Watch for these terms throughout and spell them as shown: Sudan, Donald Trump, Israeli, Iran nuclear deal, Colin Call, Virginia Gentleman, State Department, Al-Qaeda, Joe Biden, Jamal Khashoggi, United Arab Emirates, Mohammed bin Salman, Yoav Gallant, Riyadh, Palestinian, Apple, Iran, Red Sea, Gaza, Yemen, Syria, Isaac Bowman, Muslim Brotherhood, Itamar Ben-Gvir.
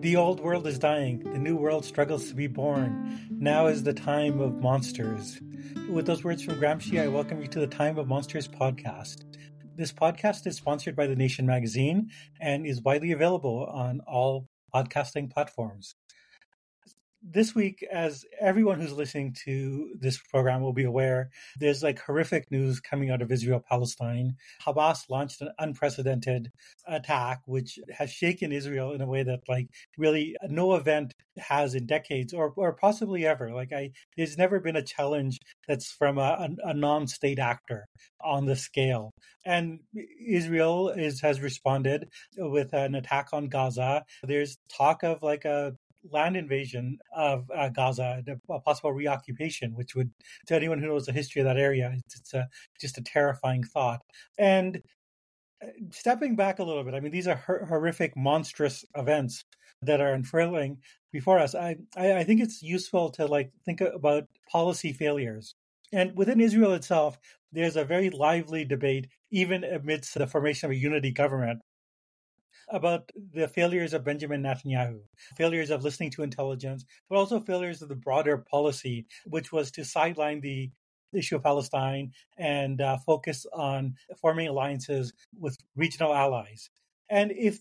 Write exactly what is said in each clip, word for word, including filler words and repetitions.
The old world is dying. The new world struggles to be born. Now is the time of monsters. With those words from Gramsci, I welcome you to the Time of Monsters podcast. This podcast is sponsored by The Nation magazine and is widely available on all podcasting platforms. This week, as everyone who's listening to this program will be aware, there's like horrific news coming out of Israel-Palestine. Hamas launched an unprecedented attack, which has shaken Israel in a way that like really no event has in decades or or possibly ever. Like I, there's never been a challenge that's from a, a, a non-state actor on the scale. And Israel is has responded with an attack on Gaza. There's talk of like a land invasion of uh, Gaza, a possible reoccupation, which would, to anyone who knows the history of that area, it's, it's a, just a terrifying thought. And stepping back a little bit, I mean, these are her- horrific, monstrous events that are unfurling before us. I, I, I think it's useful to like think about policy failures. And within Israel itself, there's a very lively debate, even amidst the formation of a unity government, about the failures of Benjamin Netanyahu, failures of listening to intelligence, but also failures of the broader policy, which was to sideline the issue of Palestine and uh, focus on forming alliances with regional allies. And if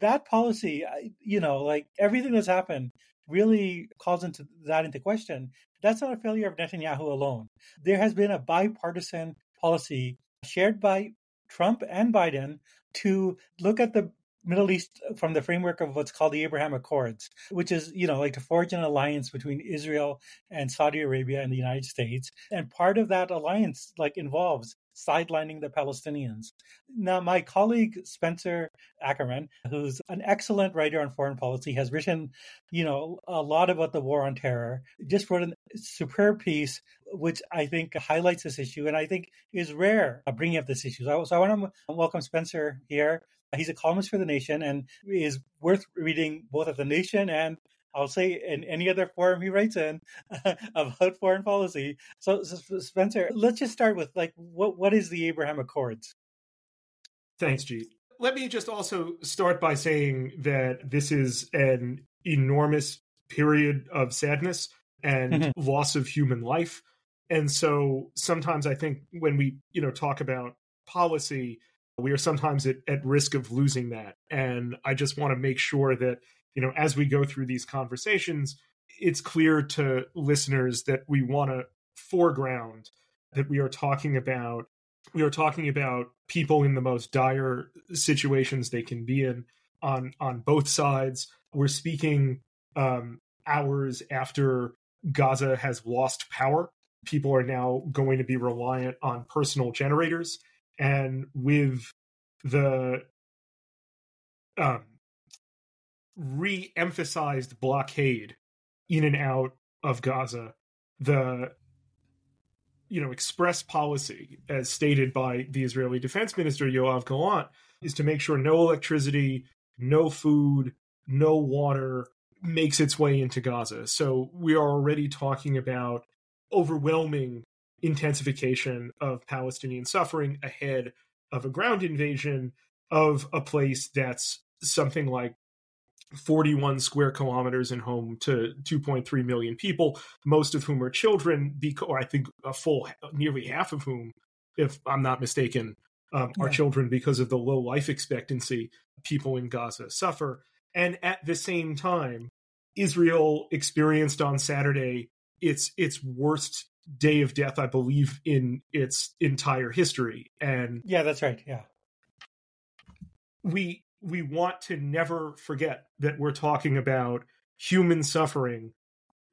that policy, you know, like everything that's happened really calls into that into question, that's not a failure of Netanyahu alone. There has been a bipartisan policy shared by Trump and Biden to look at the Middle East from the framework of what's called the Abraham Accords, which is, you know, like to forge an alliance between Israel and Saudi Arabia and the United States. And part of that alliance, like, involves sidelining the Palestinians. Now, my colleague, Spencer Ackerman, who's an excellent writer on foreign policy, has written, you know, a lot about the war on terror, just wrote a superb piece, which I think highlights this issue, and I think is rare bringing up this issue. So I want to welcome Spencer here. He's a columnist for The Nation and is worth reading both at The Nation and I'll say in any other forum he writes in about foreign policy. So, so, Spencer, let's just start with like what what is the Abraham Accords? Thanks, Jeet. Let me just also start by saying that this is an enormous period of sadness and mm-hmm. loss of human life, and so sometimes I think when we you know talk about policy, we are sometimes at, at risk of losing that, and I just want to make sure that, you know, as we go through these conversations, it's clear to listeners that we want to foreground that we are talking about, we are talking about people in the most dire situations they can be in on, on both sides. We're speaking um, hours after Gaza has lost power. People are now going to be reliant on personal generators. And with the um, re-emphasized blockade in and out of Gaza, the you know express policy, as stated by the Israeli Defense Minister Yoav Gallant, is to make sure no electricity, no food, no water makes its way into Gaza. So we are already talking about overwhelming intensification of Palestinian suffering ahead of a ground invasion of a place that's something like forty-one square kilometers and home to two point three million people, most of whom are children, because, or I think a full, nearly half of whom, if I'm not mistaken, um, yeah. are children because of the low life expectancy people in Gaza suffer. And at the same time, Israel experienced on Saturday its its worst day of death, I believe, in its entire history. And yeah, that's right. Yeah. We... We want to never forget that we're talking about human suffering.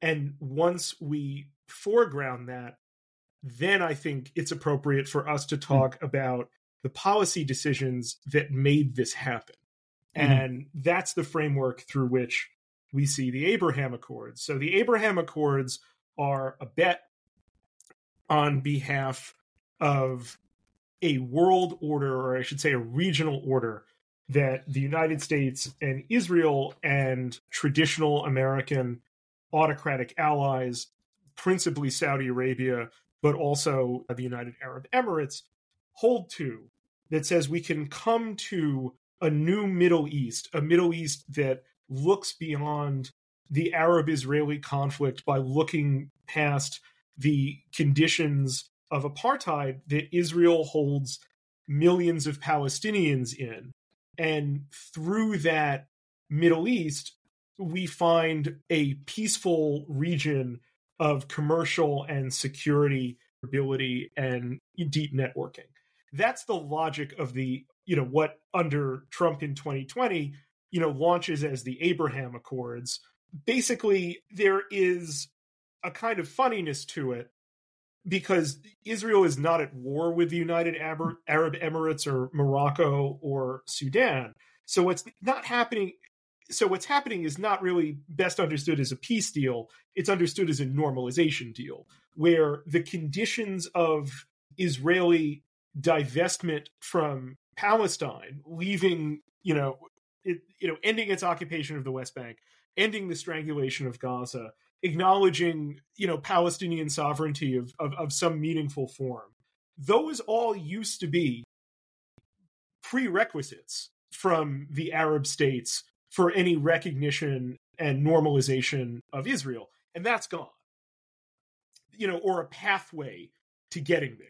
And once we foreground that, then I think it's appropriate for us to talk mm-hmm. about the policy decisions that made this happen. Mm-hmm. And that's the framework through which we see the Abraham Accords. So the Abraham Accords are a bet on behalf of a world order, or I should say a regional order, that the United States and Israel and traditional American autocratic allies, principally Saudi Arabia, but also the United Arab Emirates, hold to, that says we can come to a new Middle East, a Middle East that looks beyond the Arab-Israeli conflict by looking past the conditions of apartheid that Israel holds millions of Palestinians in. And through that Middle East, we find a peaceful region of commercial and security ability and deep networking. That's the logic of the, you know, what under Trump in twenty twenty, you know, launches as the Abraham Accords. Basically, there is a kind of funniness to it because Israel is not at war with the United Arab Emirates or Morocco or Sudan. So what's not happening, so what's happening is not really best understood as a peace deal. It's understood as a normalization deal, where the conditions of Israeli divestment from Palestine, leaving, you know, it, you know, ending its occupation of the West Bank, ending the strangulation of Gaza, acknowledging, you know, Palestinian sovereignty of, of, of some meaningful form. Those all used to be prerequisites from the Arab states for any recognition and normalization of Israel. And that's gone, you know, or a pathway to getting there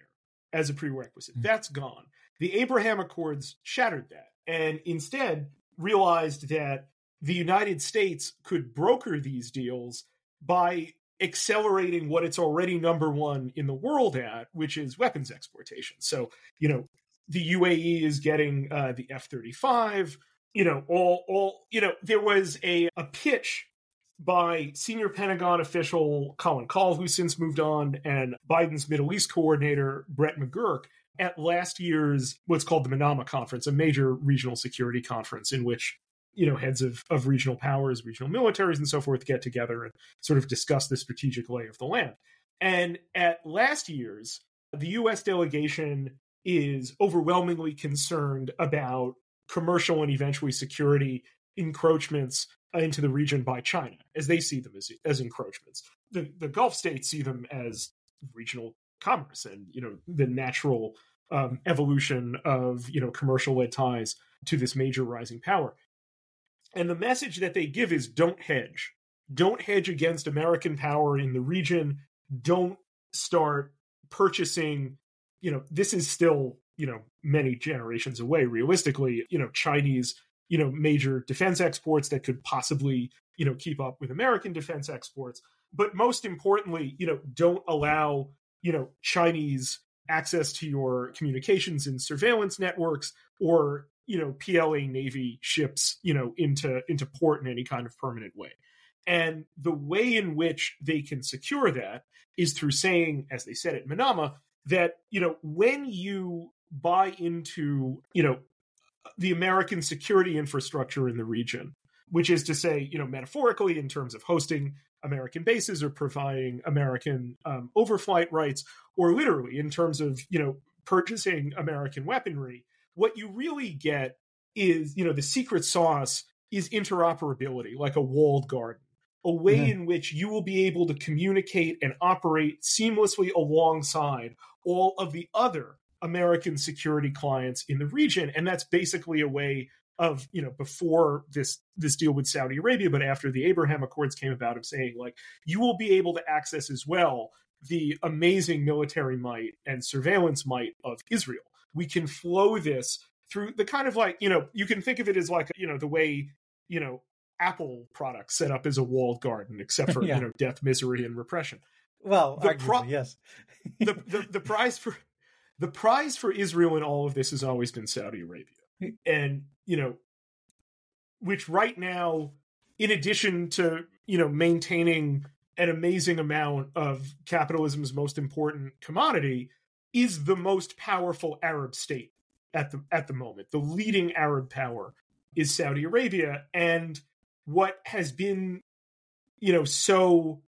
as a prerequisite. Mm-hmm. That's gone. The Abraham Accords shattered that and instead realized that the United States could broker these deals by accelerating what it's already number one in the world at, which is weapons exportation. So, you know, the U A E is getting uh, the F thirty-five, you know, all, all, you know, there was a, a pitch by senior Pentagon official Colin Call, who's since moved on, and Biden's Middle East coordinator, Brett McGurk, at last year's what's called the Manama Conference, a major regional security conference in which, you know, heads of, of regional powers, regional militaries, and so forth get together and sort of discuss the strategic lay of the land. And at last year's, the U S delegation is overwhelmingly concerned about commercial and eventually security encroachments into the region by China, as they see them as, as encroachments. The, the Gulf states see them as regional commerce and, you know, the natural um, evolution of, you know, commercial-led ties to this major rising power. And the message that they give is don't hedge. Don't hedge against American power in the region. Don't start purchasing, you know, this is still, you know, many generations away, realistically, you know, Chinese, you know, major defense exports that could possibly, you know, keep up with American defense exports. But most importantly, you know, don't allow, you know, Chinese access to your communications and surveillance networks or, you know, P L A Navy ships, you know, into, into port in any kind of permanent way. And the way in which they can secure that is through saying, as they said at Manama, that, you know, when you buy into, you know, the American security infrastructure in the region, which is to say, you know, metaphorically in terms of hosting American bases or providing American um, overflight rights, or literally in terms of, you know, purchasing American weaponry, what you really get is, you know, the secret sauce is interoperability, like a walled garden, a way mm-hmm. in which you will be able to communicate and operate seamlessly alongside all of the other American security clients in the region. And that's basically a way of, you know, before this, this deal with Saudi Arabia, but after the Abraham Accords came about, of saying, like, you will be able to access as well the amazing military might and surveillance might of Israel. We can flow this through the kind of, like, you know, you can think of it as like, you know, the way, you know, Apple products set up as a walled garden, except for, yeah. you know, death, misery, and repression. Well, the arguably, pro- yes. the, the the prize for the prize for Israel in all of this has always been Saudi Arabia. And, you know, which right now, in addition to, you know, maintaining an amazing amount of capitalism's most important commodity, is the most powerful Arab state at the at the moment. The leading Arab power is Saudi Arabia. And what has been, you know, so,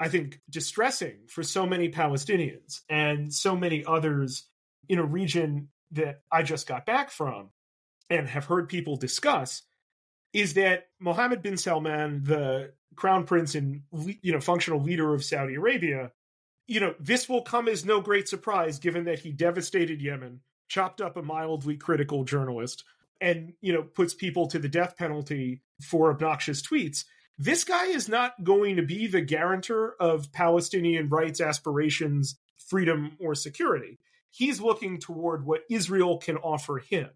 I think, distressing for so many Palestinians and so many others in a region that I just got back from and have heard people discuss, is that Mohammed bin Salman, the crown prince and, you know, functional leader of Saudi Arabia, you know, this will come as no great surprise, given that he devastated Yemen, chopped up a mildly critical journalist, and, you know, puts people to the death penalty for obnoxious tweets. This guy is not going to be the guarantor of Palestinian rights, aspirations, freedom, or security. He's looking toward what Israel can offer him.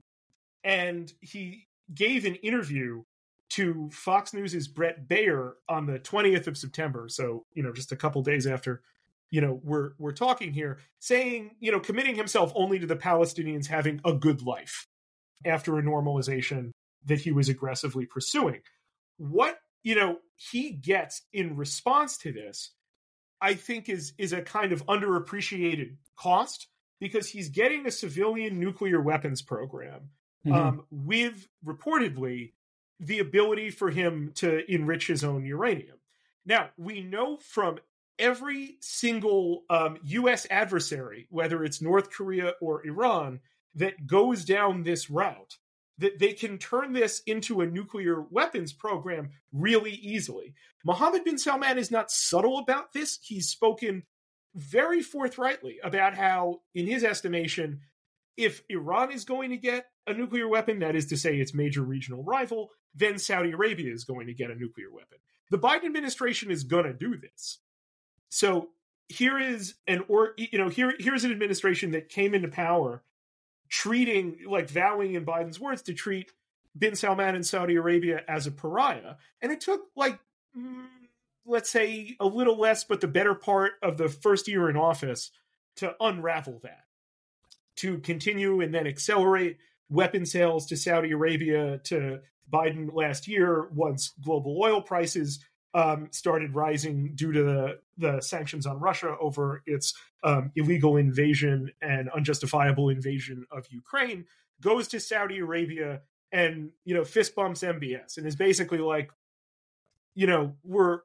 And he gave an interview to Fox News's Brett Baier on the twentieth of September. So, you know, just a couple days after, you know, we're we're talking here, saying, you know, committing himself only to the Palestinians having a good life after a normalization that he was aggressively pursuing. What, you know, he gets in response to this, I think is is a kind of underappreciated cost, because he's getting a civilian nuclear weapons program, mm-hmm. um, with reportedly the ability for him to enrich his own uranium. Now, we know from every single um, U S adversary, whether it's North Korea or Iran, that goes down this route, that they can turn this into a nuclear weapons program really easily. Mohammed bin Salman is not subtle about this. He's spoken very forthrightly about how, in his estimation, if Iran is going to get a nuclear weapon, that is to say its major regional rival, then Saudi Arabia is going to get a nuclear weapon. The Biden administration is going to do this. So here is an or you know here here's an administration that came into power treating, like vowing in Biden's words, to treat bin Salman in Saudi Arabia as a pariah. And it took, like, mm, let's say a little less, but the better part of the first year in office to unravel that, to continue and then accelerate weapon sales to Saudi Arabia to Biden last year once global oil prices um, started rising due to the, the sanctions on Russia over its um, illegal invasion and unjustifiable invasion of Ukraine, goes to Saudi Arabia and, you know, fist bumps M B S and is basically like, you know, we're,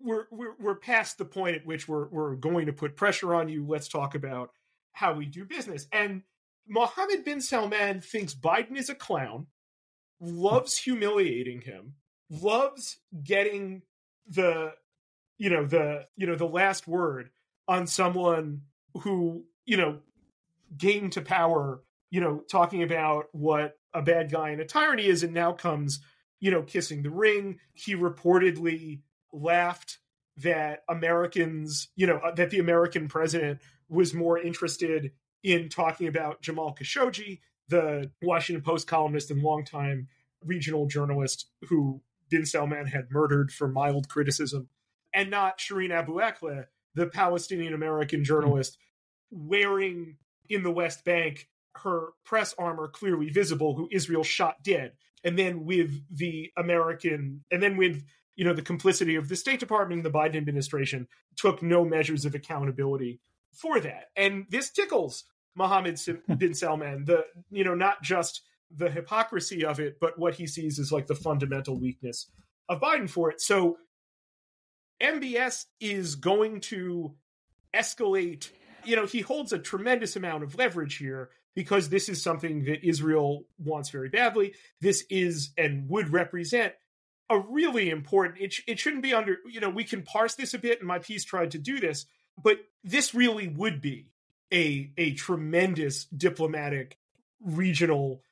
we're, we're, we're past the point at which we're, we're going to put pressure on you. Let's talk about how we do business. And Mohammed bin Salman thinks Biden is a clown, loves humiliating him, loves getting the, you know, the, you know, the last word on someone who, you know, came to power, you know, talking about what a bad guy and a tyrant he is, and now comes, you know, kissing the ring. He reportedly laughed that Americans, you know, that the American president was more interested in talking about Jamal Khashoggi, the Washington Post columnist and longtime regional journalist who bin Salman had murdered for mild criticism, and not Shireen Abu Akleh, the Palestinian-American journalist wearing in the West Bank her press armor clearly visible, who Israel shot dead. And then with the American, and then with, you know, the complicity of the State Department and the Biden administration, took no measures of accountability for that. And this tickles Mohammed bin Salman, the, you know, not just the hypocrisy of it, but what he sees as like the fundamental weakness of Biden for it. So M B S is going to escalate, you know, he holds a tremendous amount of leverage here, because this is something that Israel wants very badly. This is and would represent a really important, it, it shouldn't be under, you know, we can parse this a bit, and my piece tried to do this, but this really would be a a tremendous diplomatic regional,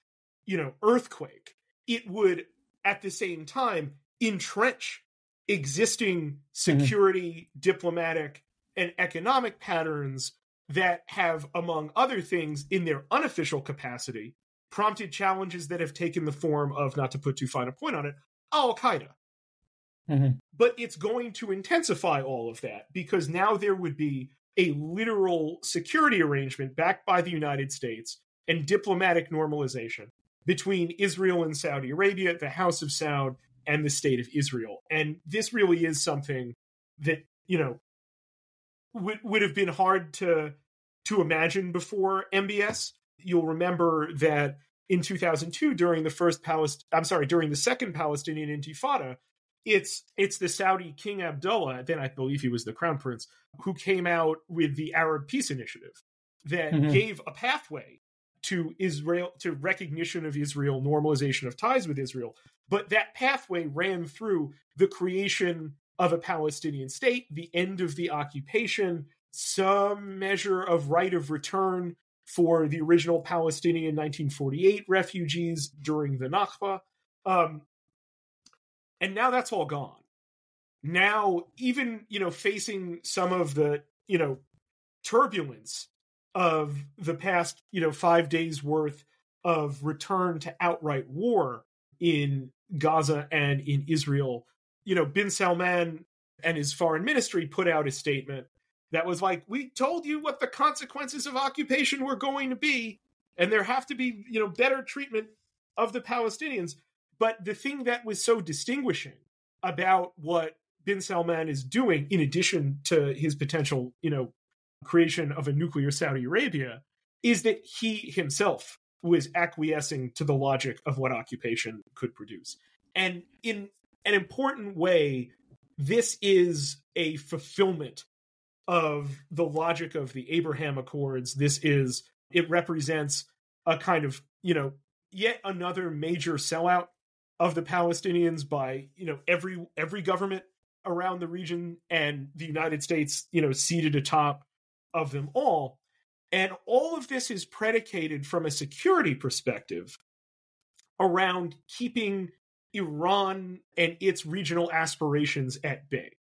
you know, earthquake. It would, at the same time, entrench existing security, mm-hmm. diplomatic, and economic patterns that have, among other things, in their unofficial capacity, prompted challenges that have taken the form of, not to put too fine a point on it, Al-Qaeda. Mm-hmm. But it's going to intensify all of that, because now there would be a literal security arrangement backed by the United States and diplomatic normalization between Israel and Saudi Arabia, the House of Saud, and the State of Israel. And this really is something that, you know, would, would have been hard to, to imagine before M B S. You'll remember that in two thousand two, during the first Palest- I'm sorry, during the second Palestinian Intifada, It's it's the Saudi King Abdullah, then I believe he was the crown prince, who came out with the Arab Peace Initiative that mm-hmm. gave a pathway to Israel, to recognition of Israel, normalization of ties with Israel. But that pathway ran through the creation of a Palestinian state, the end of the occupation, some measure of right of return for the original Palestinian nineteen forty-eight refugees during the Nakba. Um, and now that's all gone. Now, even, you know, facing some of the, you know, turbulence of the past, you know, five days worth of return to outright war in Gaza and in Israel, you know, bin Salman and his foreign ministry put out a statement that was like, we told you what the consequences of occupation were going to be, and there have to be, you know, better treatment of the Palestinians. But the thing that was so distinguishing about what bin Salman is doing, in addition to his potential, you know, creation of a nuclear Saudi Arabia, is that he himself was acquiescing to the logic of what occupation could produce. And in an important way, this is a fulfillment of the logic of the Abraham Accords. This is, it represents a kind of, you know, yet another major sellout of the Palestinians by, you know, every every government around the region, and the United States, you know, seated atop of them all. And all of this is predicated from a security perspective around keeping Iran and its regional aspirations at bay.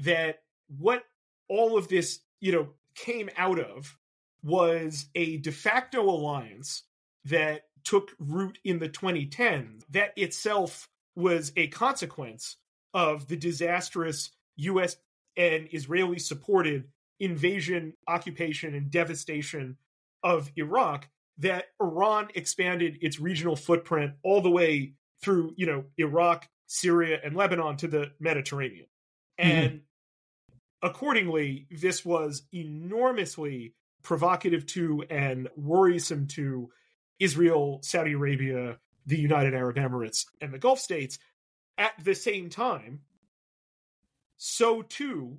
That what all of this, you know, came out of was a de facto alliance that took root in the twenty tens that itself was a consequence of the disastrous U S and Israeli supported invasion, occupation, and devastation of Iraq, that Iran expanded its regional footprint all the way through, you know, Iraq, Syria, and Lebanon to the Mediterranean. And mm-hmm. accordingly, this was enormously provocative to and worrisome to Israel, Saudi Arabia, the United Arab Emirates, and the Gulf states. At the same time, so too,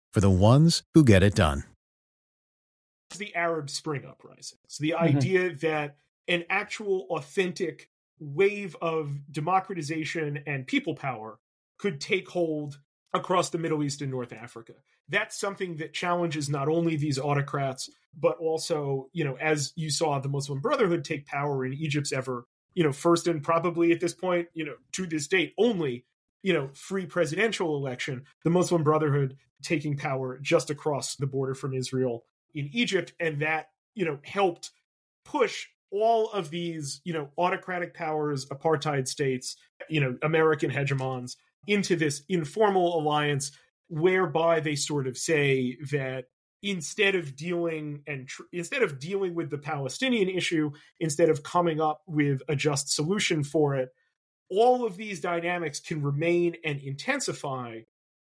for the ones who get it done. The Arab Spring uprising. So the mm-hmm. idea that an actual authentic wave of democratization and people power could take hold across the Middle East and North Africa. That's something that challenges not only these autocrats, but also, you know, as you saw the Muslim Brotherhood take power in Egypt's ever, you know, first and probably at this point, you know, to this date, only, you know, free presidential election, the Muslim Brotherhood taking power just across the border from Israel in Egypt. And that, you know, helped push all of these, you know, autocratic powers, apartheid states, you know, American hegemons into this informal alliance, whereby they sort of say that instead of dealing and tr- instead of dealing with the Palestinian issue, instead of coming up with a just solution for it, all of these dynamics can remain and intensify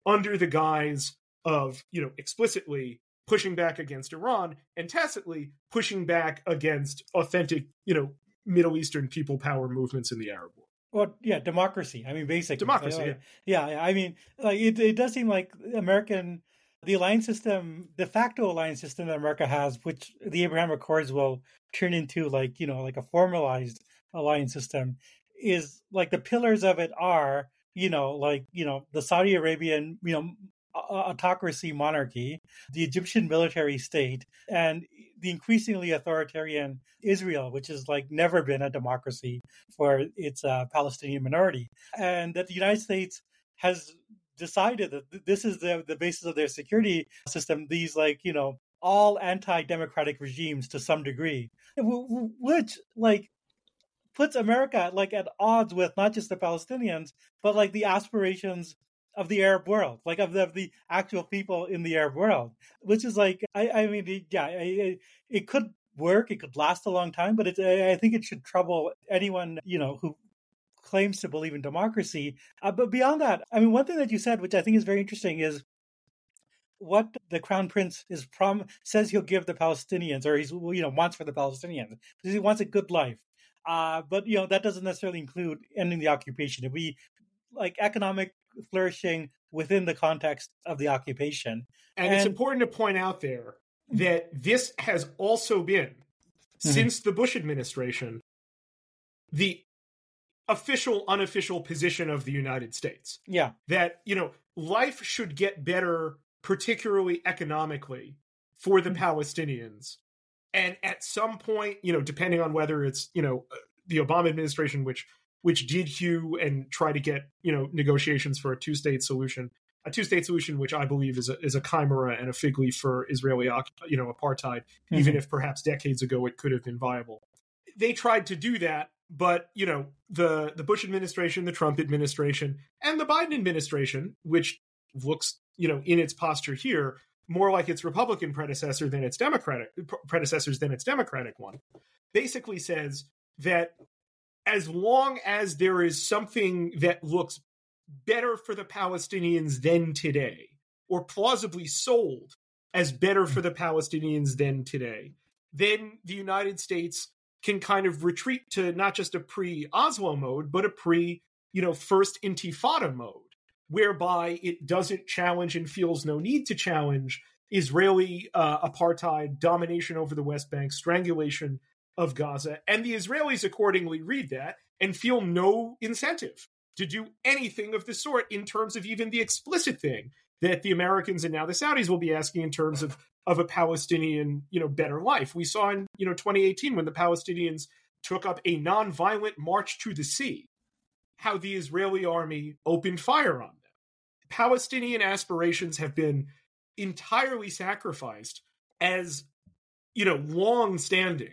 under the guise of, you know, explicitly pushing back against Iran and tacitly pushing back against authentic, you know, Middle Eastern people power movements in the Arab world. Well, yeah, democracy. I mean, basically. Democracy. Like, yeah. yeah, I mean, like it, it does seem like American, the alliance system, de facto alliance system that America has, which the Abraham Accords will turn into, like, you know, like a formalized alliance system, is like the pillars of it are, you know, like, you know, the Saudi Arabian, you know, autocracy monarchy, the Egyptian military state, and the increasingly authoritarian Israel, which has like never been a democracy for its uh, Palestinian minority, and that the United States has decided that th- this is the, the basis of their security system, these like, you know, all anti-democratic regimes to some degree, which like puts America like at odds with not just the Palestinians, but like the aspirations of the Arab world, like of the, of the actual people in the Arab world, which is like, I, I mean, yeah, I, it could work, it could last a long time, but it, I think it should trouble anyone, you know, who claims to believe in democracy. Uh, but beyond that, I mean, one thing that you said, which I think is very interesting, is what the crown prince is prom- says he'll give the Palestinians, or he's you know wants for the Palestinians, because he wants a good life. Uh, but you know that doesn't necessarily include ending the occupation. It'd be like economic flourishing within the context of the occupation. And, and it's important to point out there that this has also been, mm-hmm. since the Bush administration, the official, unofficial position of the United States. Yeah. That, you know, life should get better, particularly economically, for the mm-hmm. Palestinians. And at some point, you know, depending on whether it's, you know, the Obama administration, which which did hew and try to get, you know, negotiations for a two-state solution, a two-state solution, which I believe is a, is a chimera and a fig leaf for Israeli, you know, apartheid, mm-hmm. even if perhaps decades ago it could have been viable. They tried to do that, but, you know, the, the Bush administration, the Trump administration, and the Biden administration, which looks, you know, in its posture here, more like its Republican predecessor than its Democratic predecessors than its Democratic one, basically says that as long as there is something that looks better for the Palestinians than today, or plausibly sold as better for the Palestinians than today, then the United States can kind of retreat to not just a pre-Oslo mode, but a pre, you know, first Intifada mode, whereby it doesn't challenge and feels no need to challenge Israeli uh, apartheid, domination over the West Bank, strangulation of Gaza. And the Israelis accordingly read that and feel no incentive to do anything of the sort in terms of even the explicit thing that the Americans and now the Saudis will be asking in terms of, of a Palestinian, you know, better life. We saw in, you know, twenty eighteen when the Palestinians took up a nonviolent march to the sea, how the Israeli army opened fire on them. Palestinian aspirations have been entirely sacrificed as, you know, long-standing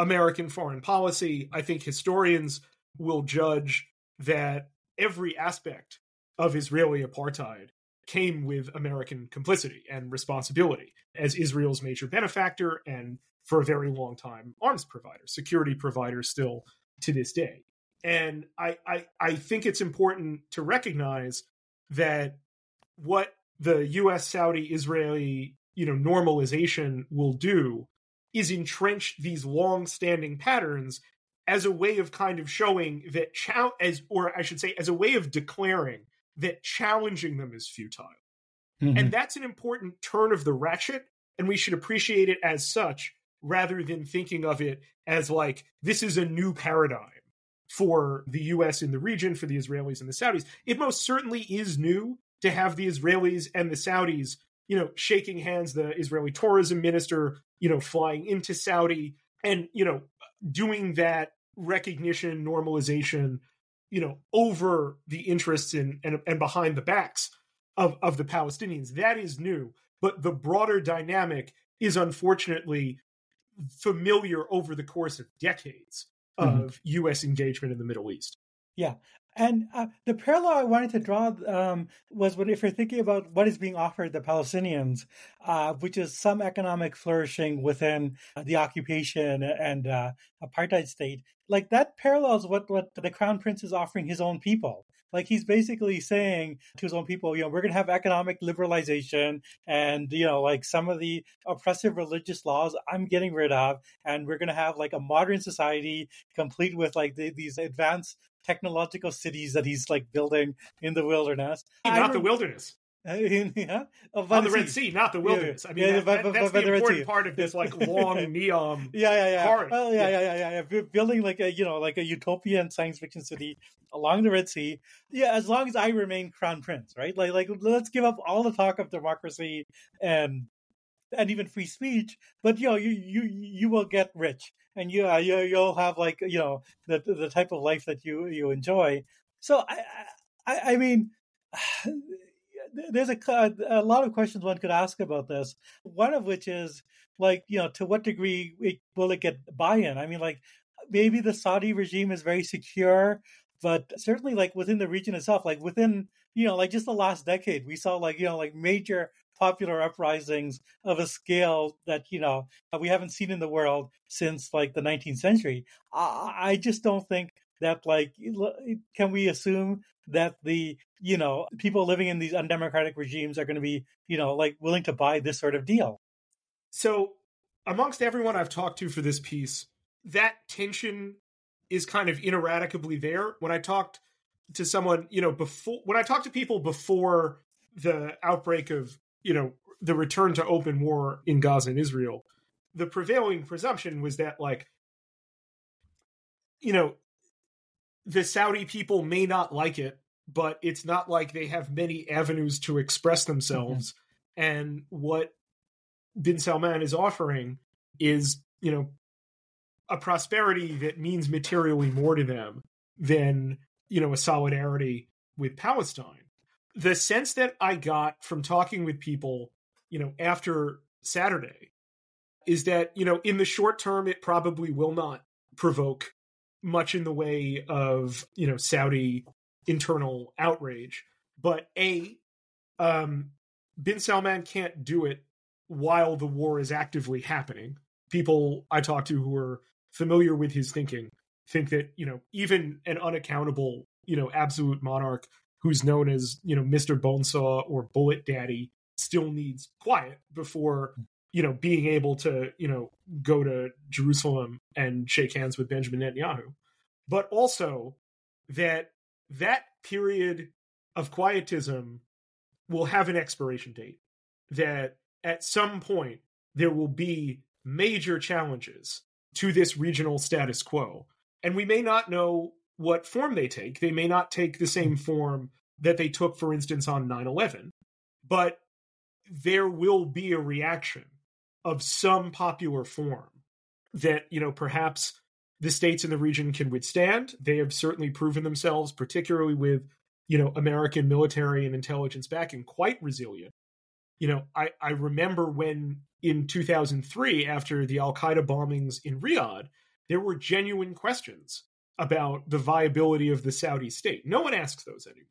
American foreign policy. I think historians will judge that every aspect of Israeli apartheid came with American complicity and responsibility as Israel's major benefactor and, for a very long time, arms provider, security provider still to this day. And I, I, I think it's important to recognize that what the U S Saudi Israeli, you know, normalization will do is entrench these long-standing patterns as a way of kind of showing that, cha- as, or I should say, as a way of declaring that challenging them is futile. Mm-hmm. And that's an important turn of the ratchet, and we should appreciate it as such rather than thinking of it as like, this is a new paradigm for the U S in the region, for the Israelis and the Saudis. It most certainly is new to have the Israelis and the Saudis, you know, shaking hands, the Israeli tourism minister, you know, flying into Saudi and, you know, doing that recognition, normalization, you know, over the interests in, and, and behind the backs of, of the Palestinians. That is new. But the broader dynamic is unfortunately familiar over the course of decades mm-hmm. of U S engagement in the Middle East. Yeah. And uh, the parallel I wanted to draw um, was when, if you're thinking about what is being offered the Palestinians, uh, which is some economic flourishing within the occupation and uh, apartheid state, like that parallels what, what the crown prince is offering his own people. Like he's basically saying to his own people, you know, we're going to have economic liberalization and, you know, like some of the oppressive religious laws I'm getting rid of. And we're going to have like a modern society complete with like the, these advanced technological cities that he's like building in the wilderness. Not the wilderness. yeah. On the Red Sea, not the wilderness. Yeah, yeah. I mean, yeah, that, but, that, that's but, but the important the part of this, like long neon. Yeah, yeah, yeah. Corridor. Oh, yeah, yeah, yeah, yeah, yeah. Building like a, you know, like a utopian science fiction city along the Red Sea. Yeah, as long as I remain crown prince, right? Like, like let's give up all the talk of democracy and and even free speech. But you know, you you you will get rich, and you uh, you you'll have like you know the the type of life that you you enjoy. So I I, I mean. There's a, a lot of questions one could ask about this, one of which is, like, you know, to what degree it, will it get buy-in? I mean, like, maybe the Saudi regime is very secure, but certainly, like, within the region itself, like, within, you know, like, just the last decade, we saw, like, you know, like, major popular uprisings of a scale that, you know, we haven't seen in the world since, like, the nineteenth century. I, I just don't think that, like, can we assume that the, you know, people living in these undemocratic regimes are going to be, you know, like, willing to buy this sort of deal? So amongst everyone I've talked to for this piece, that tension is kind of ineradicably there. When I talked to someone, you know, before, when I talked to people before the outbreak of, you know, the return to open war in Gaza and Israel, the prevailing presumption was that, like, you know, the Saudi people may not like it, but it's not like they have many avenues to express themselves. Mm-hmm. And what bin Salman is offering is, you know, a prosperity that means materially more to them than, you know, a solidarity with Palestine. The sense that I got from talking with people, you know, after Saturday is that, you know, in the short term, it probably will not provoke much in the way of, you know, Saudi internal outrage. But A, um, bin Salman can't do it while the war is actively happening. People I talk to who are familiar with his thinking think that, you know, even an unaccountable, you know, absolute monarch who's known as, you know, Mister Bonesaw or Bullet Daddy still needs quiet before, you know, being able to, you know, go to Jerusalem and shake hands with Benjamin Netanyahu. But also that that period of quietism will have an expiration date, that at some point there will be major challenges to this regional status quo. And we may not know what form they take. They may not take the same form that they took, for instance, on nine eleven, but there will be a reaction of some popular form that, you know, perhaps the states in the region can withstand. They have certainly proven themselves, particularly with, you know, American military and intelligence backing, quite resilient. You know, I, I remember when in two thousand three, after the al-Qaeda bombings in Riyadh, there were genuine questions about the viability of the Saudi state. No one asks those anymore.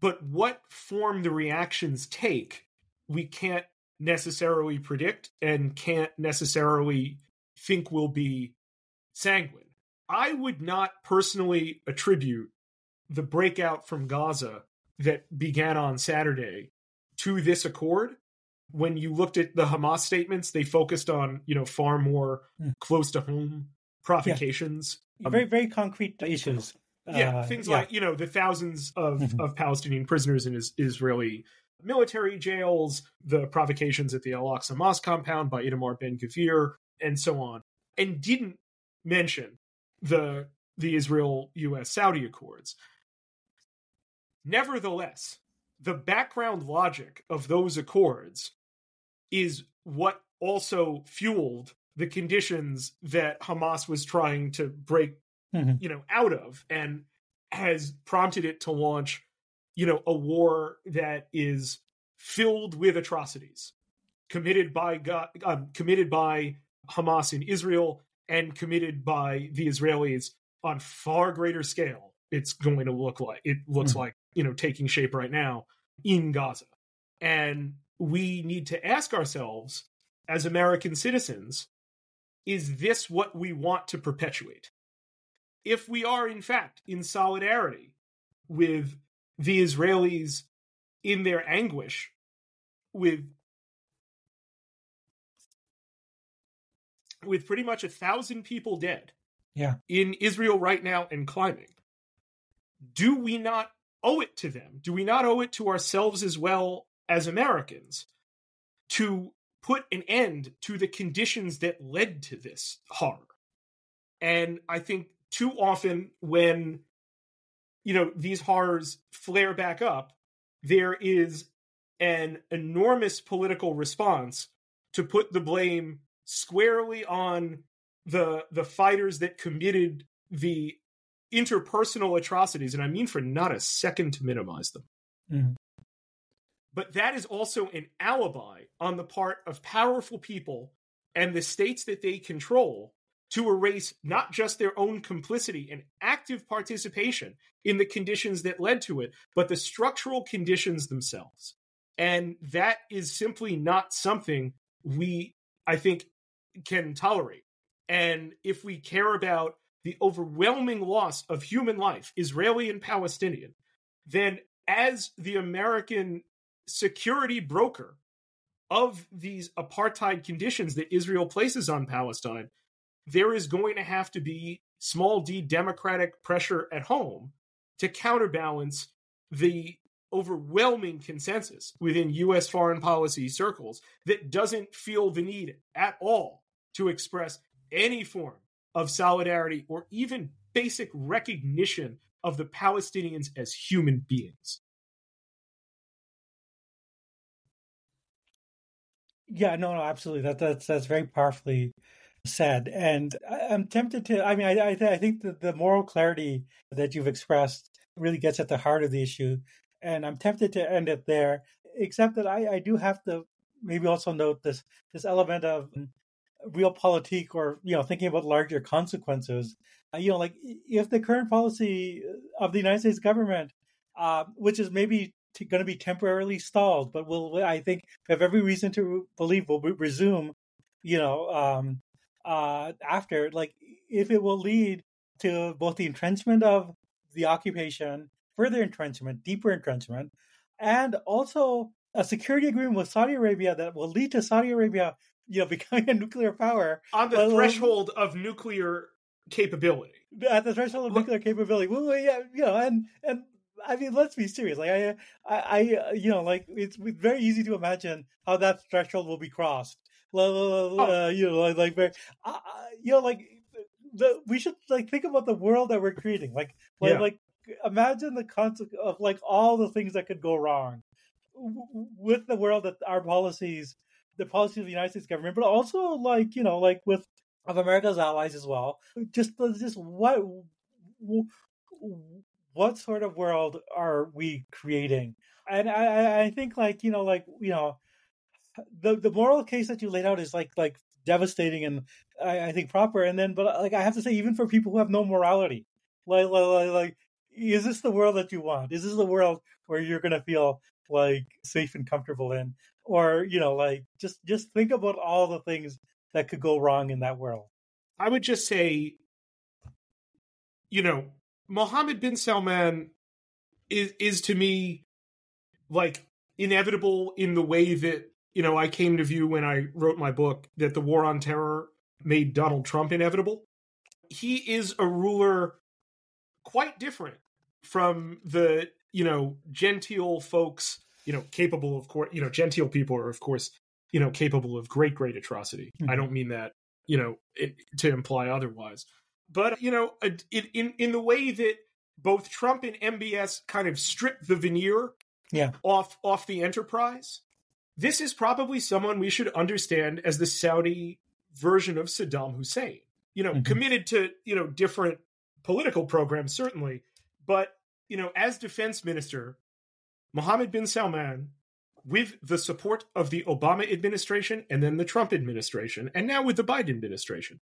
But what form the reactions take, we can't necessarily predict and can't necessarily think will be sanguine. I would not personally attribute the breakout from Gaza that began on Saturday to this accord. When you looked at the Hamas statements, they focused on, you know, far more mm. close to home provocations. Yeah. Very, very concrete issues. Yeah, uh, things yeah. like, you know, the thousands of, mm-hmm. of Palestinian prisoners in is- Israeli military jails, the provocations at the Al-Aqsa Mosque compound by Itamar Ben-Gvir, and so on. And didn't mention the the Israel U S Saudi Accords. Nevertheless, the background logic of those accords is what also fueled the conditions that Hamas was trying to break, mm-hmm. you know, out of, and has prompted it to launch, you know, a war that is filled with atrocities committed by God, um, committed by Hamas in Israel and committed by the Israelis on far greater scale. It's going to look like it looks mm-hmm. like, you know, taking shape right now in Gaza. And we need to ask ourselves as American citizens, is this what we want to perpetuate? If we are, in fact, in solidarity with the Israelis in their anguish, with, with pretty much a thousand people dead yeah. in Israel right now and climbing, do we not owe it to them? Do we not owe it to ourselves as well as Americans to put an end to the conditions that led to this horror? And I think too often when, you know, these horrors flare back up, there is an enormous political response to put the blame squarely on the the fighters that committed the interpersonal atrocities, and I mean for not a second to minimize them. Mm-hmm. But that is also an alibi on the part of powerful people and the states that they control to erase not just their own complicity and active participation in the conditions that led to it, but the structural conditions themselves. And that is simply not something we, I think, can tolerate. And if we care about the overwhelming loss of human life, Israeli and Palestinian, then as the American security broker of these apartheid conditions that Israel places on Palestine, there is going to have to be small d democratic pressure at home to counterbalance the overwhelming consensus within U S foreign policy circles that doesn't feel the need at all to express any form of solidarity or even basic recognition of the Palestinians as human beings. Yeah, no, no, absolutely. That, that's that's very powerfully said. And I, I'm tempted to, I mean, I I, th- I think that the moral clarity that you've expressed really gets at the heart of the issue. And I'm tempted to end it there, except that I, I do have to maybe also note this this element of realpolitik, or, you know, thinking about larger consequences. Uh, you know, like if the current policy of the United States government, uh, which is maybe t- going to be temporarily stalled, but will, I think, have every reason to re- believe will re- resume, you know, um, uh, after, like, if it will lead to both the entrenchment of the occupation, further entrenchment, deeper entrenchment, and also a security agreement with Saudi Arabia that will lead to Saudi Arabia, you know, becoming a nuclear power. On the threshold like, of nuclear capability. At the threshold of Look. nuclear capability. Well, yeah, you know, and, and I mean, let's be serious. Like, I, I, I, you know, like, it's very easy to imagine how that threshold will be crossed. La, la, la, oh. uh, you know, like, like very, uh, you know, like, the, we should, like, think about the world that we're creating. Like, like, yeah. like, imagine the concept of like all the things that could go wrong w- with the world that our policies, the policy of the United States government, but also like, you know, like with of America's allies as well. Just, just what, what sort of world are we creating? And I, I think like, you know, like, you know, the, the moral case that you laid out is like, like devastating and I, I think proper. And then, but like, I have to say, even for people who have no morality, like, like, like, is this the world that you want? Is this the world where you're going to feel like safe and comfortable in? Or, you know, like just, just think about all the things that could go wrong in that world. I would just say, you know, Mohammed bin Salman is, is to me like inevitable in the way that, you know, I came to view when I wrote my book that the war on terror made Donald Trump inevitable. He is a ruler quite different from the, you know, genteel folks, you know, capable of course, you know, genteel people are, of course, you know, capable of great, great atrocity. Mm-hmm. I don't mean that, you know, it, to imply otherwise. But, you know, it, in, in the way that both Trump and M B S kind of stripped the veneer yeah. off, off the enterprise, this is probably someone we should understand as the Saudi version of Saddam Hussein, you know, mm-hmm. committed to, you know, different political program, certainly. But, you know, as defense minister, Mohammed bin Salman, with the support of the Obama administration and then the Trump administration, and now with the Biden administration,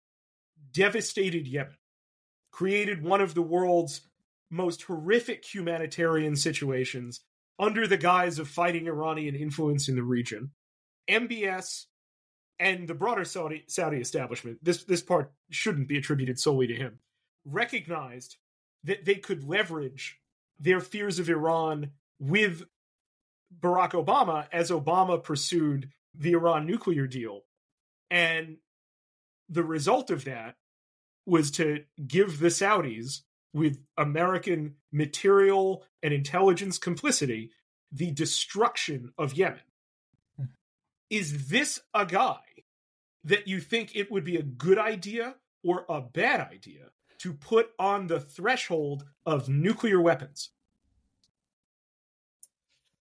devastated Yemen, created one of the world's most horrific humanitarian situations under the guise of fighting Iranian influence in the region. M B S and the broader Saudi, Saudi establishment, this, this part shouldn't be attributed solely to him, recognized that they could leverage their fears of Iran with Barack Obama as Obama pursued the Iran nuclear deal. And the result of that was to give the Saudis, with American material and intelligence complicity, the destruction of Yemen. Is this a guy that you think it would be a good idea or a bad idea to put on the threshold of nuclear weapons?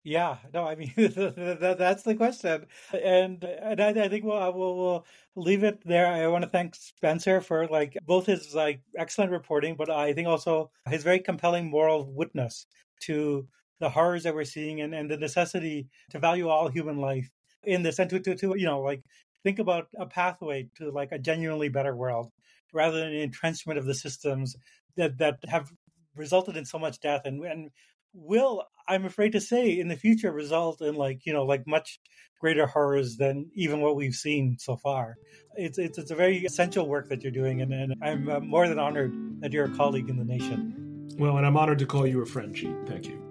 Yeah, no, I mean, that, that's the question. And, and I, I think we'll, we'll, we'll leave it there. I want to thank Spencer for like both his like excellent reporting, but I think also his very compelling moral witness to the horrors that we're seeing and, and the necessity to value all human life in this and to, to, to, you know, like think about a pathway to like a genuinely better world, rather than an entrenchment of the systems that, that have resulted in so much death and, and will, I'm afraid to say, in the future result in like, you know, like much greater horrors than even what we've seen so far. It's it's, it's a very essential work that you're doing, and, and I'm uh, more than honored that you're a colleague in The Nation. Well, and I'm honored to call you a friend, Jeet. Thank you.